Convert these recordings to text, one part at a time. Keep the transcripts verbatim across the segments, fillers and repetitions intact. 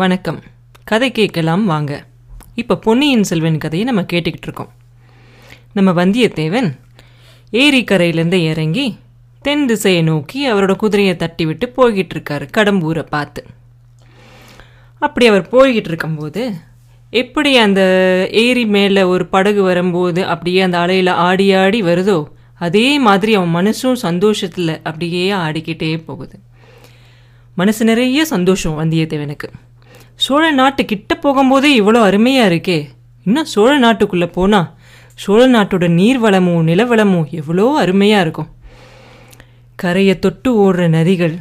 வணக்கம். கதை கேட்கலாம் வாங்க. இப்போ பொன்னியின் செல்வன் கதையை நம்ம கேட்டுக்கிட்டு இருக்கோம். நம்ம வந்தியத்தேவன் ஏரிக்கரையிலேருந்து இறங்கி தென் திசையை நோக்கி அவரோட குதிரையை தட்டி விட்டு போய்கிட்டு இருக்காரு கடம்பூரை பார்த்து. அப்படி அவர் போய்கிட்டு இருக்கும்போது எப்படி அந்த ஏரி மேலே ஒரு படகு வரும்போது அப்படியே அந்த அலையில் ஆடி ஆடி வருதோ அதே மாதிரி அவன் மனசும் சந்தோஷத்தில் அப்படியே ஆடிக்கிட்டே போகுது. மனசு நிறைய சந்தோஷம் வந்தியத்தேவனுக்கு. சோழ நாட்டு கிட்ட போகும்போதே இவ்வளோ அருமையாக இருக்கே, இன்னும் சோழ நாட்டுக்குள்ளே போனால் சோழ நாட்டோட நீர்வளமும் நிலவளமும் எவ்வளோ அருமையாக இருக்கும். கரையை தொட்டு ஓடுற நதிகள்,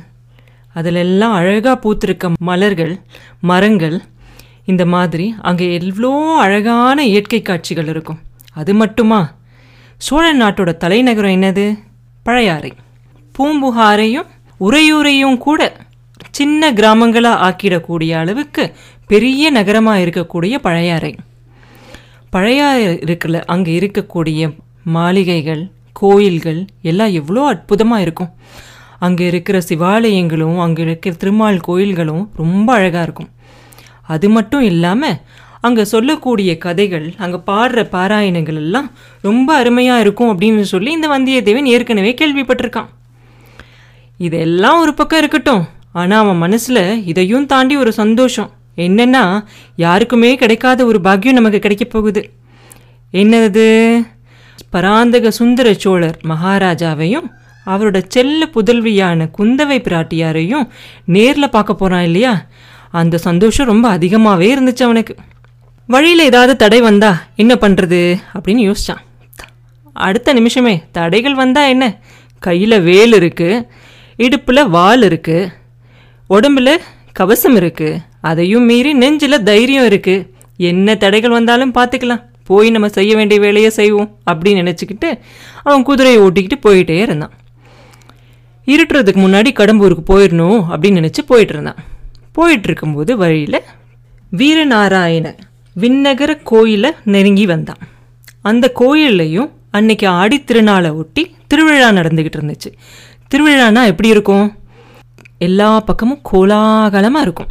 அதிலெல்லாம் அழகாக பூத்திருக்க மலர்கள், மரங்கள், இந்த மாதிரி அங்கே எவ்வளோ அழகான இயற்கை காட்சிகள் இருக்கும். அது மட்டுமா, சோழ நாட்டோட தலைநகரம் என்னது? பழையாறை. பூம்புகாரையும் உறையூரையும் கூட சின்ன கிராமங்களாக ஆக்கிடக்கூடிய அளவுக்கு பெரிய நகரமாக இருக்கக்கூடிய பழையாறை. பழையாறை இருக்கிற அங்கே இருக்கக்கூடிய மாளிகைகள், கோயில்கள் எல்லாம் எவ்வளோ அற்புதமாக இருக்கும். அங்கே இருக்கிற சிவாலயங்களும் அங்கே இருக்கிற திருமால் கோயில்களும் ரொம்ப அழகாக இருக்கும். அது மட்டும் இல்லாமல் அங்கே சொல்லக்கூடிய கதைகள், அங்கே பாடுற பாராயணங்கள் எல்லாம் ரொம்ப அருமையாக இருக்கும் அப்படின்னு சொல்லி இந்த வந்தியத்தேவன் ஏற்கனவே கேள்விப்பட்டிருக்கான். இதெல்லாம் ஒரு பக்கம் இருக்கட்டும், ஆனால் அவன் மனசில் இதையும் தாண்டி ஒரு சந்தோஷம் என்னென்னா, யாருக்குமே கிடைக்காத ஒரு பாக்கியம் நமக்கு கிடைக்க போகுது. என்னது? பராந்தக சுந்தர சோழர் மகாராஜாவையும் அவரோட செல்ல புதல்வியான குந்தவை பிராட்டியாரையும் நேரில் பார்க்க போகிறான் இல்லையா? அந்த சந்தோஷம் ரொம்ப அதிகமாகவே இருந்துச்சு அவனுக்கு. வழியில் ஏதாவது தடை வந்தா என்ன பண்ணுறது அப்படின்னு யோசித்தான். அடுத்த நிமிஷமே தடைகள் வந்தால் என்ன, கையில் வேல் இருக்குது, இடுப்பில் வால் இருக்குது, உடம்புல கவசம் இருக்குது, அதையும் மீறி நெஞ்சில் தைரியம் இருக்குது. என்ன தடைகள் வந்தாலும் பார்த்துக்கலாம், போய் நம்ம செய்ய வேண்டிய வேலையை செய்வோம் அப்படின்னு நினச்சிக்கிட்டு அவன் குதிரையை ஓட்டிக்கிட்டு போயிட்டே இருந்தான். இருட்டுறதுக்கு முன்னாடி கடம்பூருக்கு போயிடணும் அப்படின்னு நினச்சி போயிட்டு இருந்தான். போயிட்டுருக்கும்போது வழியில் வீரநாராயண விண்ணகர கோயிலை நெருங்கி வந்தான். அந்த கோயில்லையும் அன்னைக்கு ஆடித்திருநாளை ஒட்டி திருவிழா நடந்துக்கிட்டு இருந்துச்சு. திருவிழானா எப்படி இருக்கும்? எல்லா பக்கமும் கோலாகலமாக இருக்கும்.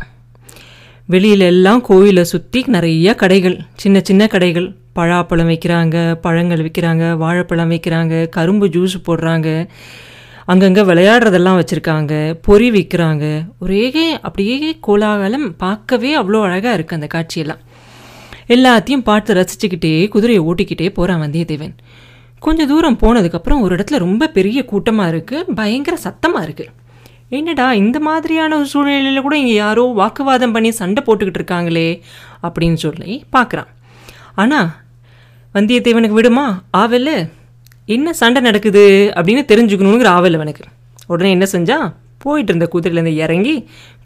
வெளியில எல்லாம் கோயிலை சுற்றி நிறைய கடைகள், சின்ன சின்ன கடைகள். பழாப்பழம் விற்கிறாங்க, பழங்கள் விற்கிறாங்க, வாழைப்பழம் விற்கிறாங்க, கரும்பு ஜூஸ் போடுறாங்க, அங்கங்கே விளையாடுறதெல்லாம் வச்சுருக்காங்க, பொறி விற்கிறாங்க. ஒரே அப்படியே கோலாகலம், பார்க்கவே அவ்வளோ அழகாக இருக்குது அந்த காட்சியெல்லாம். எல்லாத்தையும் பார்த்து ரசிச்சுக்கிட்டே குதிரையை ஓட்டிக்கிட்டே போகிறான் வந்தியத்தேவன். கொஞ்சம் தூரம் போனதுக்கப்புறம் ஒரு இடத்துல ரொம்ப பெரிய கூட்டமாக இருக்குது, பயங்கர சத்தமாக இருக்குது. என்னடா இந்த மாதிரியான ஒரு சூழ்நிலையில் கூட இங்கே யாரோ வாக்குவாதம் பண்ணி சண்டை போட்டுக்கிட்டு இருக்காங்களே அப்படின்னு சொல்லி பார்க்குறான். ஆனால் வந்தியத்தேவனுக்கு விடுமா ஆவல்? என்ன சண்டை நடக்குது அப்படின்னு தெரிஞ்சுக்கணுங்கிற ஆவல் அவனுக்கு. உடனே என்ன செஞ்சான், போயிட்டு இருந்த குதிரையிலேருந்து இறங்கி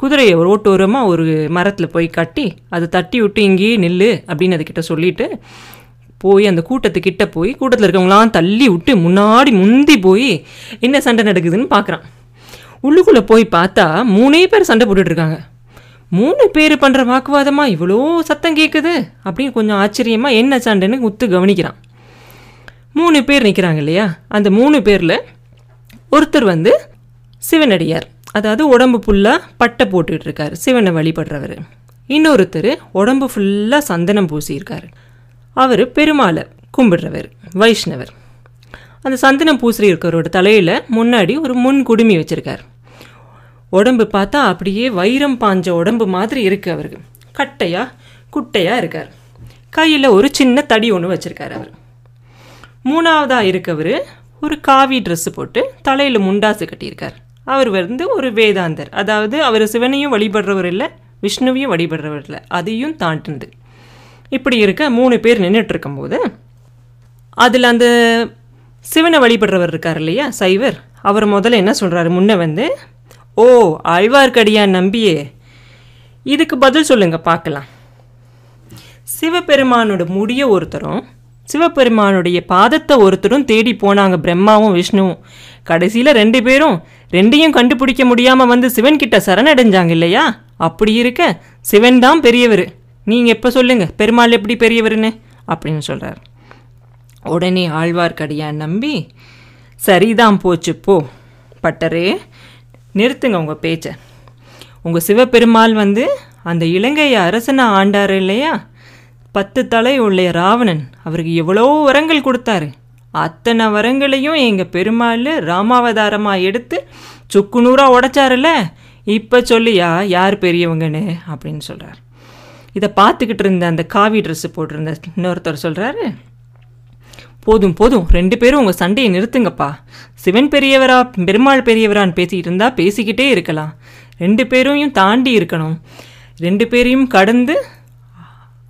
குதிரையை ஒரு ஓட்டோரமாக ஒரு மரத்தில் போய் கட்டி அதை தட்டி விட்டு இங்கேயே நில்லு அப்படின்னு அதுக்கிட்ட சொல்லிவிட்டு போய் அந்த கூட்டத்துக்கிட்ட போய் கூட்டத்தில் இருக்கவங்களாம் தள்ளி விட்டு முன்னாடி முந்தி போய் என்ன சண்டை நடக்குதுன்னு பார்க்குறான். உள்ளுக்குள்ளே போய் பார்த்தா மூணே பேர் சண்டை போட்டுட்ருக்காங்க. மூணு பேர் பண்ணுற வாக்குவாதமாக இவ்வளோ சத்தம் கேட்குது அப்படின்னு கொஞ்சம் ஆச்சரியமாக என்ன சண்டைன்னு உத்து கவனிக்கிறான். மூணு பேர் நிற்கிறாங்க இல்லையா? அந்த மூணு பேரில் ஒருத்தர் வந்து சிவனடியார், அதாவது உடம்பு ஃபுல்லாக பட்டை போட்டுட்ருக்காரு, சிவனை வழிபடுறவர். இன்னொருத்தர் உடம்பு ஃபுல்லாக சந்தனம் பூசியிருக்காரு, அவர் பெருமாளை கும்பிடுறவர், வைஷ்ணவர். அந்த சந்தனம் பூசரி இருக்கிறவரோட தலையில் முன்னாடி ஒரு முன் குடுமி வச்சுருக்கார். உடம்பு பார்த்தா அப்படியே வைரம் பாஞ்ச உடம்பு மாதிரி இருக்குது அவருக்கு, கட்டையாக குட்டையாக இருக்கார். கையில் ஒரு சின்ன தடி ஒன்று வச்சுருக்கார் அவர். மூணாவதாக இருக்கவர் ஒரு காவி ட்ரெஸ்ஸு போட்டு தலையில் முண்டாசு கட்டியிருக்கார். அவர் வந்து ஒரு வேதாந்தர், அதாவது அவர் சிவனையும் வழிபடுறவர் இல்லை, விஷ்ணுவையும் வழிபடுறவர் இல்லை, அதையும் தாண்டினது. இப்படி இருக்க மூணு பேர் நின்றுட்டு இருக்கும்போது அதில் அந்த சிவனை வழிபடுறவர் இருக்கார் இல்லையா, சைவர், அவர் முதல்ல என்ன சொல்கிறாரு, முன்னே வந்து, ஓ ஆழ்வார்க்கடியான் நம்பியே, இதுக்கு பதில் சொல்லுங்க பார்க்கலாம். சிவபெருமானோட முடிய ஒருத்தரும் சிவபெருமானுடைய பாதத்தை ஒருத்தரும் தேடி போனாங்க, பிரம்மாவும் விஷ்ணுவும். கடைசியில் ரெண்டு பேரும் ரெண்டையும் கண்டுபிடிக்க முடியாமல் வந்து சிவன்கிட்ட சரணடைஞ்சாங்க இல்லையா? அப்படி இருக்க சிவன் தான் பெரியவர், நீங்கள் எப்போ சொல்லுங்கள் பெருமாள் எப்படி பெரியவர்னு அப்படின்னு சொல்கிறார். உடனே ஆழ்வார்க்கடியான் நம்பி, சரிதான் போச்சு போ பட்டரே, நிறுத்துங்க உங்கள் பேச்சை, உங்கள் சிவபெருமாள் வந்து அந்த இலங்கை அரசனை ஆண்டார் இல்லையா, பத்து தலை உள்ள ராவணன் அவருக்கு எவ்வளோ வரங்கள் கொடுத்தாரு. அத்தனை வரங்களையும் எங்கள் பெருமாள் ராமாவதாரமாக எடுத்து சுக்கு நூறாக உடைச்சாருல்ல. இப்போ சொல்லியா யார் பெரியவங்கன்னு அப்படின்னு சொல்கிறார். இதை பார்த்துக்கிட்டு இருந்த அந்த காவி ட்ரெஸ்ஸு போட்டிருந்த இன்னொருத்தர் சொல்கிறாரு, போதும் போதும் ரெண்டு பேரும் உங்கள் சண்டையை நிறுத்துங்கப்பா. சிவன் பெரியவரா பெருமாள் பெரியவரான்னு பேசிக்கிட்டு இருந்தால் பேசிக்கிட்டே இருக்கலாம். ரெண்டு பேரையும் தாண்டி இருக்கணும், ரெண்டு பேரையும் கடந்து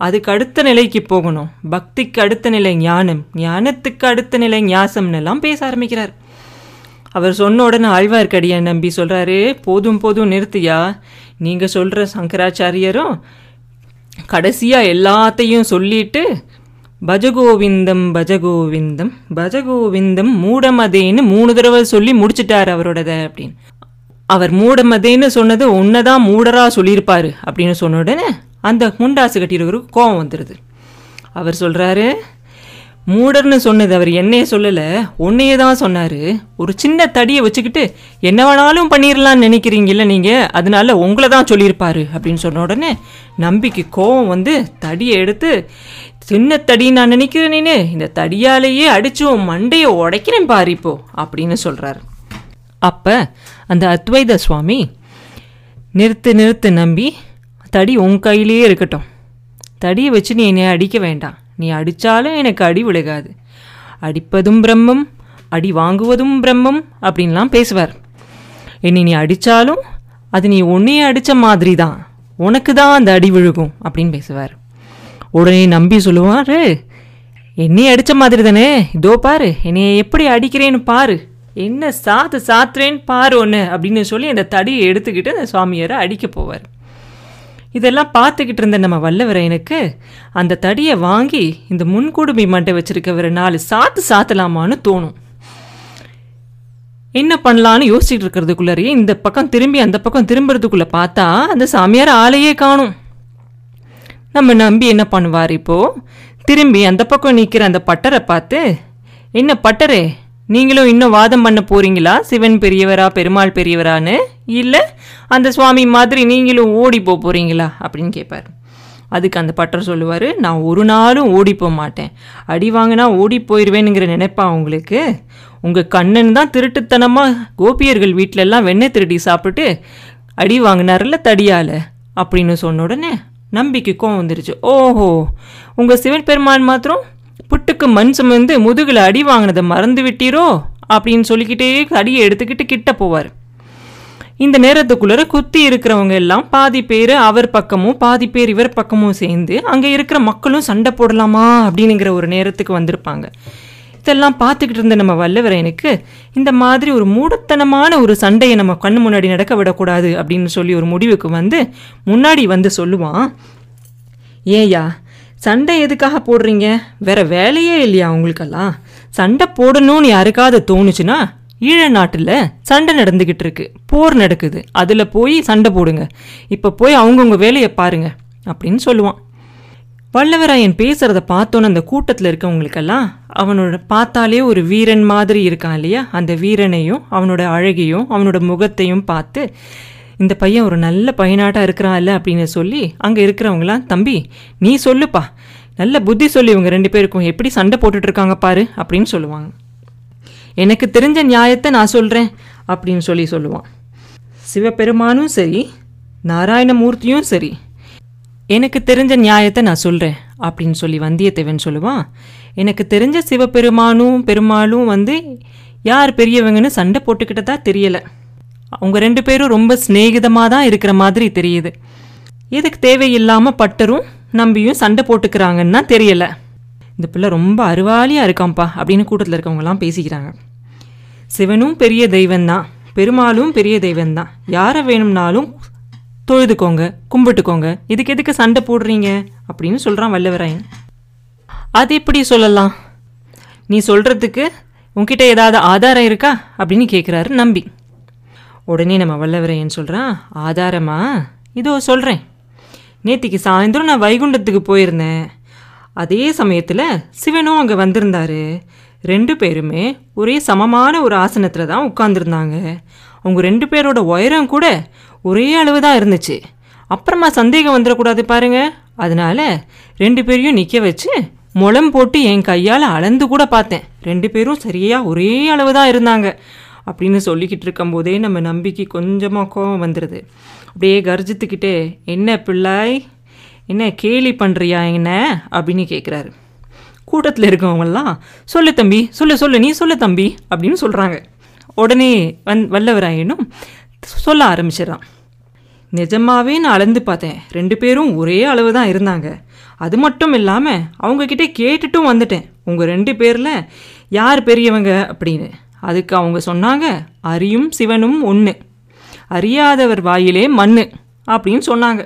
அதுக்கு அடுத்த நிலைக்கு போகணும். பக்திக்கு அடுத்த நிலை ஞானம், ஞானத்துக்கு அடுத்த நிலை ஞாசம்னு எல்லாம் பேச ஆரம்பிக்கிறார். அவர் சொன்ன உடனே ஆழ்வார்க்கடியான் நம்பி சொல்கிறாரு, போதும் போதும் நிறுத்தியா, நீங்கள் சொல்கிற சங்கராச்சாரியரும் கடைசியாக எல்லாத்தையும் சொல்லிட்டு பஜகோவிந்தம் பஜகோவிந்தம் பஜகோவிந்தம் மூடமதேன்னு மூணு தடவை சொல்லி முடிச்சிட்டார் அவரோடதை அப்படின்னு. அவர் மூடமதேன்னு சொன்னது ஒன்றை தான் மூடராக சொல்லியிருப்பார் அப்படின்னு சொன்ன உடனே அந்த முண்டாசு கட்டியிருக்கிறவருக்கு கோபம் வந்துடுது. அவர் சொல்கிறாரு, மூடர்னு சொன்னது அவர் என்னையே சொல்லலை, ஒன்றையே தான் சொன்னார். ஒரு சின்ன தடியை வச்சுக்கிட்டு என்ன வேணாலும் பண்ணிடலான்னு நினைக்கிறீங்கல்ல நீங்கள், அதனால உங்களை தான் சொல்லியிருப்பார் அப்படின்னு சொன்ன உடனே நம்பிக்கை கோபம் வந்து தடியை எடுத்து, சின்ன தடி நான் நினைக்கிறேன், நீனு இந்த தடியாலேயே அடித்து உன் மண்டையை உடைக்கிறேன் பாரு இப்போ அப்படின்னு சொல்கிறார். அப்போ அந்த அத்வைத சுவாமி, நிறுத்து நிறுத்து நம்பி, தடி உன் கையிலேயே இருக்கட்டும், தடியை வச்சு நீ என்னை அடிக்க வேண்டாம், நீ அடித்தாலும் எனக்கு அடி விழுகாது, அடிப்பதும் பிரம்மம் அடி வாங்குவதும் பிரம்மம் அப்படின்லாம் பேசுவார். என்னை நீ அடித்தாலும் அது நீ உன்னையே அடித்த மாதிரி தான், உனக்கு தான் அந்த அடி விழுகும் அப்படின்னு பேசுவார். உடனே நம்பி சொல்லுவார், என்னையே அடித்த மாதிரி தானே, இதோ பாரு என்னையை எப்படி அடிக்கிறேன்னு பாரு, என்ன சாத்து சாத்துறேன்னு பாரு ஒன்று அப்படின்னு சொல்லி அந்த தடியை எடுத்துக்கிட்டு அந்த சுவாமியாரை அடிக்க போவார். இதெல்லாம் பார்த்துக்கிட்டு இருந்த நம்ம வல்லவரையனுக்கு அந்த தடியை வாங்கி இந்த முன்கூடுமை மண்டை வச்சுருக்கவரை நாலு சாத்து சாத்தலாமான்னு தோணும். என்ன பண்ணலான்னு யோசிச்சுட்டு இருக்கிறதுக்குள்ளாரியே இந்த பக்கம் திரும்பி அந்த பக்கம் திரும்புறதுக்குள்ளே பார்த்தா அந்த சாமியார் ஆளையே காணும். நம்ம நம்பி என்ன பண்ணுவார், இப்போது திரும்பி அந்த பக்கம் நிற்கிற அந்த பட்டரை பார்த்து, என்ன பட்டரே, நீங்களும் இன்னும் வாதம் பண்ண போகிறீங்களா சிவன் பெரியவரா பெருமாள் பெரியவரான்னு, இல்லை அந்த சுவாமி மாதிரி நீங்களும் ஓடி போக போகிறீங்களா அப்படின்னு கேட்பார். அதுக்கு அந்த பட்டர் சொல்லுவார், நான் ஒரு நாளும் ஓடி போக மாட்டேன், அடி வாங்கினா ஓடி போயிடுவேனுங்கிற நினைப்பா உங்களுக்கு, உங்கள் கண்ணன் தான் திருட்டுத்தனமாக கோபியர்கள் வீட்டிலெல்லாம் வெண்ணெய் திருடி சாப்பிட்டு அடி வாங்கினார்ல தடியால் அப்படின்னு சொன்ன உடனே நம்பிக்கைக்கும் வந்துருச்சு. ஓஹோ, உங்கள் சிவன் பெருமான் மாத்திரம் புட்டுக்கு மண் சுமந்து முதுகில் அடி வாங்கினதை மறந்து விட்டீரோ அப்படின்னு சொல்லிக்கிட்டே அடியை எடுத்துக்கிட்டு கிட்ட போவார். இந்த நேரத்துக்குள்ளே குத்தி இருக்கிறவங்க எல்லாம் பாதி பேர் அவர் பக்கமும் பாதி பேர் இவர் பக்கமும் சேர்ந்து அங்கே இருக்கிற மக்களும் சண்டை போடலாமா அப்படின்னுங்கிற ஒரு நேரத்துக்கு வந்திருப்பாங்க. இதெல்லாம் பார்த்துக்கிட்டு இருந்த நம்ம வல்லவரையனுக்கு இந்த மாதிரி ஒரு மூடத்தனமான ஒரு சண்டையை நம்ம கண்ணு முன்னாடி நடக்க விடக்கூடாது அப்படின்னு சொல்லி ஒரு முடிவுக்கு வந்து முன்னாடி வந்து சொல்லுவான், ஏயா சண்டை எதுக்காக போடுறீங்க, வேற வேலையே இல்லையா உங்களுக்கெல்லாம், சண்டை போடணும்னு யாருக்காவது தோணுச்சுன்னா ஈழ நாட்டில் சண்டை நடந்துக்கிட்டு இருக்கு, போர் நடக்குது, அதில் போய் சண்டை போடுங்க, இப்போ போய் அவங்கவுங்க வேலையை பாருங்க அப்படின்னு சொல்லுவான். வல்லவராயன் பேசுகிறத பார்த்தோன்னு அந்த கூட்டத்தில் இருக்கவங்களுக்கெல்லாம் அவனோட பார்த்தாலே ஒரு வீரன் மாதிரி இருக்கான் இல்லையா, அந்த வீரனையும் அவனோட அழகையும் அவனோட முகத்தையும் பார்த்து இந்த பையன் ஒரு நல்ல பையனாட்டாக இருக்கிறான்ல அப்படின்னு சொல்லி அங்கே இருக்கிறவங்களாம், தம்பி நீ சொல்லுப்பா, நல்ல புத்தி சொல்லி இவங்க ரெண்டு பேருக்கும் எப்படி சண்டை போட்டுட்ருக்காங்க பாரு அப்படின்னு சொல்லுவாங்க. எனக்கு தெரிஞ்ச நியாயத்தை நான் சொல்கிறேன் அப்படின்னு சொல்லி சொல்லுவான். சிவபெருமானும் சரி நாராயணமூர்த்தியும் சரி, எனக்கு தெரிஞ்ச நியாயத்தை நான் சொல்கிறேன் அப்படின்னு சொல்லி வந்தியத்தேவன் சொல்லுவான். எனக்கு தெரிஞ்ச சிவபெருமானும் பெருமாளும் வந்து யார் பெரியவங்கன்னு சண்டை போட்டுக்கிட்டதா தெரியலை, அவங்க ரெண்டு பேரும் ரொம்ப ஸ்நேகிதமாக தான் இருக்கிற மாதிரி தெரியுது, இதுக்கு தேவையில்லாமல் பட்டரும் நம்பியும் சண்டை போட்டுக்கிறாங்கன்னா தெரியலை, இந்த பிள்ளை ரொம்ப அருவாளியாக இருக்காம்ப்பா அப்படின்னு கூட்டத்தில் இருக்கவங்கலாம் பேசிக்கிறாங்க. சிவனும் பெரிய தெய்வந்தான், பெருமாளும் பெரிய தெய்வந்தான், யாரை வேணும்னாலும் தொழுதுக்கோங்க கும்பிட்டுக்கோங்க, இதுக்கு எதுக்கு சண்டை போடுறீங்க அப்படின்னு சொல்கிறான் வல்லவராயன். அது எப்படி சொல்லலாம், நீ சொல்கிறதுக்கு உங்ககிட்ட ஏதாவது ஆதாரம் இருக்கா அப்படின்னு கேட்குறாரு நம்பி. உடனே நம்ம வல்லவரையன் சொல்கிறான், ஆதாரமா, இதோ சொல்கிறேன், நேத்திக்கு சாயந்தரம் நான் வைகுண்டத்துக்கு போயிருந்தேன், அதே சமயத்தில் சிவனும் அங்கே வந்திருந்தார், ரெண்டு பேருமே ஒரே சமமான ஒரு ஆசனத்தில் தான் உட்கார்ந்துருந்தாங்க, அவங்க ரெண்டு பேரோட உயரம் கூட ஒரே அளவு தான் இருந்துச்சு, அப்புறமா சந்தேகம் வந்துடக்கூடாது பாருங்க. அதனால ரெண்டு பேரையும் நிற்க வச்சு முளம் போட்டு என் கையால் அளந்து கூட பார்த்தேன். ரெண்டு பேரும் சரியாக ஒரே அளவு தான் இருந்தாங்க அப்படின்னு சொல்லிக்கிட்டு இருக்கும்போதே நம்ம நம்பிக்கை கொஞ்சமாக கோபம் வந்துடுது. அப்படியே கர்ஜித்துக்கிட்டே, என்ன பிள்ளாய், என்ன கேலி பண்ணுறியா என்ன அப்படின்னு கேட்குறாரு. கூட்டத்தில் இருக்கவங்கெல்லாம் சொல்லு தம்பி, சொல்லு சொல்லு, நீ சொல்லு தம்பி அப்படின்னு சொல்கிறாங்க. உடனே வந் வல்லவராயினும் சொல்ல ஆரம்பிச்சிடறான். நிஜமாகவே நான் அளந்து பார்த்தேன், ரெண்டு பேரும் ஒரே அளவு தான் இருந்தாங்க. அது மட்டும் இல்லாமல் அவங்கக்கிட்ட கேட்டுட்டும் வந்துட்டேன், உங்கள் ரெண்டு பேரில் யார் பெரியவங்க அப்படின்னு. அதுக்கு அவங்க சொன்னாங்க, அரியும் சிவனும் ஒன்று, அறியாதவர் வாயிலே மண் அப்படின்னு சொன்னாங்க.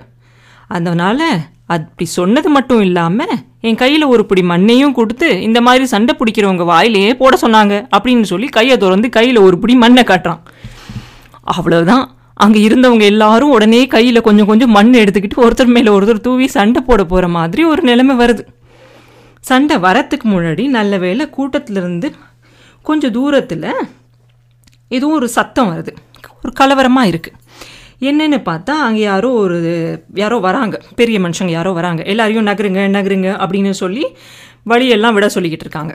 அதனால் அப்படி சொன்னது மட்டும் இல்லாமல் என் கையில் ஒரு பிடி மண்ணையும் கொடுத்து இந்த மாதிரி சண்டை பிடிக்கிறவங்க வாயிலேயே போட சொன்னாங்க அப்படின்னு சொல்லி கையை திறந்து கையில் ஒரு பிடி மண்ணை காட்டுறான். அவ்வளோதான். அங்கே இருந்தவங்க எல்லாரும் உடனே கையில் கொஞ்சம் கொஞ்சம் மண் எடுத்துக்கிட்டு ஒருத்தர் மேலே ஒருத்தர் தூவி சண்டை போட போகிற மாதிரி ஒரு நிலைமை வருது. சண்டை வரத்துக்கு முன்னாடி நல்ல வேளை கூட்டத்திலிருந்து கொஞ்சம் தூரத்தில் ஏதோ ஒரு சத்தம் வருது, ஒரு கலவரமாக இருக்குது. என்னென்னு பார்த்தா அங்கே யாரோ ஒரு யாரோ வராங்க, பெரிய மனுஷங்க யாரோ வராங்க. எல்லாரையும் நகருங்க நகருங்க அப்படின்னு சொல்லி வழியெல்லாம் விட சொல்லிக்கிட்டு இருக்காங்க.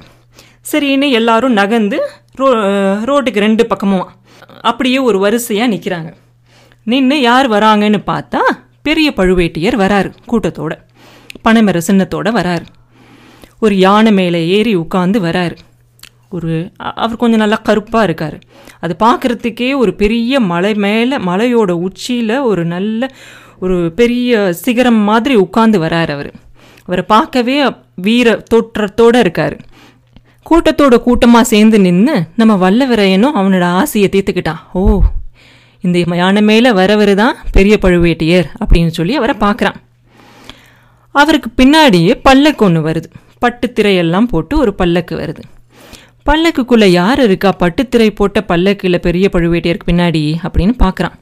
சரின்னு எல்லாரும் நகர்ந்து ரோ ரோட்டுக்கு ரெண்டு பக்கமும் அப்படியே ஒரு வரிசையாக நிற்கிறாங்க. நின்று யார் வராங்கன்னு பார்த்தா பெரிய பழுவேட்டியர் வராரு, கூட்டத்தோட பனைமர சின்னத்தோட வராரு. ஒரு யானை மேலே ஏறி உட்காந்து வராரு. ஒரு அவர் கொஞ்சம் நல்லா கருப்பாக இருக்கார். அது பார்க்குறதுக்கே ஒரு பெரிய மலை மேலே, மலையோட உச்சியில் ஒரு நல்ல ஒரு பெரிய சிகரம் மாதிரி உட்காந்து வரார் அவர். அவரை பார்க்கவே வீர தோற்றத்தோடு இருக்கார். கூட்டத்தோட கூட்டமாக சேர்ந்து நின்று நம்ம வல்லவரையனும் அவனோட ஆசையை தீர்த்துக்கிட்டான். ஓ, இந்த யானை மேலே வரவர் தான் பெரிய பழுவேட்டியர் அப்படின்னு சொல்லி அவரை பார்க்குறான். அவருக்கு பின்னாடியே பல்லக்கு ஒன்று வருது, பட்டு திரையெல்லாம் போட்டு ஒரு பல்லக்கு வருது. பல்லக்குக்குள்ளே யார் இருக்கா பட்டுத்திரை போட்ட பல்லக்கில் பெரிய பழுவேட்டியருக்கு பின்னாடி அப்படின்னு பார்க்குறான்.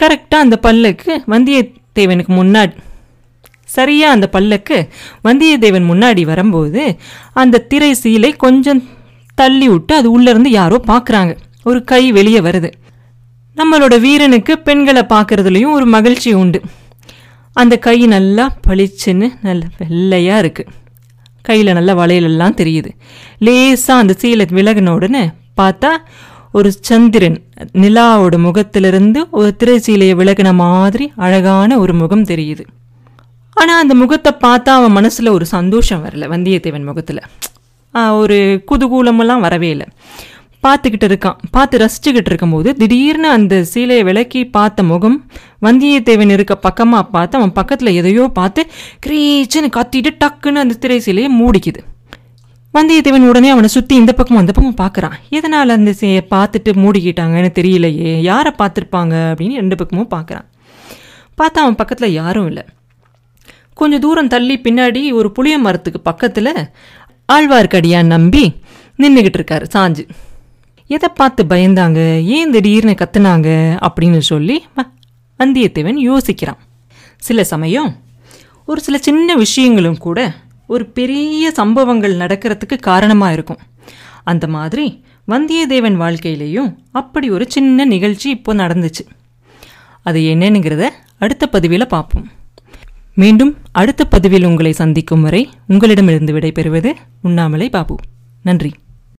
கரெக்டாக அந்த பல்லக்கு வந்தியத்தேவனுக்கு முன்னாடி, சரியாக அந்த பல்லக்கு வந்தியத்தேவன் முன்னாடி வரும்போது அந்த திரை சீலை கொஞ்சம் தள்ளி விட்டு அது உள்ளேருந்து யாரோ பார்க்குறாங்க. ஒரு கை வெளியே வருது. நம்மளோட வீரனுக்கு பெண்களை பார்க்குறதுலையும் ஒரு மகிழ்ச்சி உண்டு. அந்த கை நல்லா பளிச்சுன்னு நல்லா வெள்ளையாக இருக்குது, கையில் நல்ல வளையலெல்லாம் தெரியுது. லேசாக அந்த சீலை விலகின உடனே பார்த்தா ஒரு சந்திரன் நிலாவோட முகத்திலிருந்து ஒரு திரை சீலையை விலகின மாதிரி அழகான ஒரு முகம் தெரியுது. ஆனால் அந்த முகத்தை பார்த்தா அவன் மனசில் ஒரு சந்தோஷம் வரலை. வந்தியத்தேவன் முகத்தில் ஒரு குதூகூலமெல்லாம் வரவே இல்லை. பார்த்துக்கிட்டு இருக்கான், பார்த்து ரசிச்சுக்கிட்டு இருக்கும்போது திடீர்னு அந்த சீலையை விலக்கி பார்த்த முகம் வந்தியத்தேவன் இருக்க பக்கமாக பார்த்து அவன் பக்கத்தில் எதையோ பார்த்து கிரீச்சுன்னு கத்திட்டு டக்குன்னு அந்த திரை சீலையை மூடிக்குது. வந்தியத்தேவன் உடனே அவனை சுற்றி இந்த பக்கமும் அந்த பக்கமும் பார்க்குறான். எதனால் அந்த சீலையை பார்த்துட்டு மூடிக்கிட்டாங்கன்னு தெரியலையே, யாரை பார்த்துருப்பாங்க அப்படின்னு ரெண்டு பக்கமும் பார்க்குறான். பார்த்தா அவன் பக்கத்தில் யாரும் இல்லை. கொஞ்சம் தூரம் தள்ளி பின்னாடி ஒரு புளிய மரத்துக்கு பக்கத்தில் ஆழ்வார்க்கடியான் நம்பி நின்றுக்கிட்டு இருக்காரு சாஞ்சு. எதை பார்த்து பயந்தாங்க, ஏன் திடீர்னு கத்துனாங்க அப்படின்னு சொல்லி வந்தியத்தேவன் யோசிக்கிறான். சில சமயம் ஒரு சில சின்ன விஷயங்களும் கூட ஒரு பெரிய சம்பவங்கள் நடக்கிறதுக்கு காரணமாக இருக்கும். அந்த மாதிரி வந்தியத்தேவன் வாழ்க்கையிலையும் அப்படி ஒரு சின்ன நிகழ்ச்சி இப்போ நடந்துச்சு. அது என்னங்கிறத அடுத்த பதிவில் பார்ப்போம். மீண்டும் அடுத்த பதிவில் உங்களை சந்திக்கும் வரை உங்களிடமிருந்து விடைபெறுவது உண்ணாமலை பாபு. நன்றி.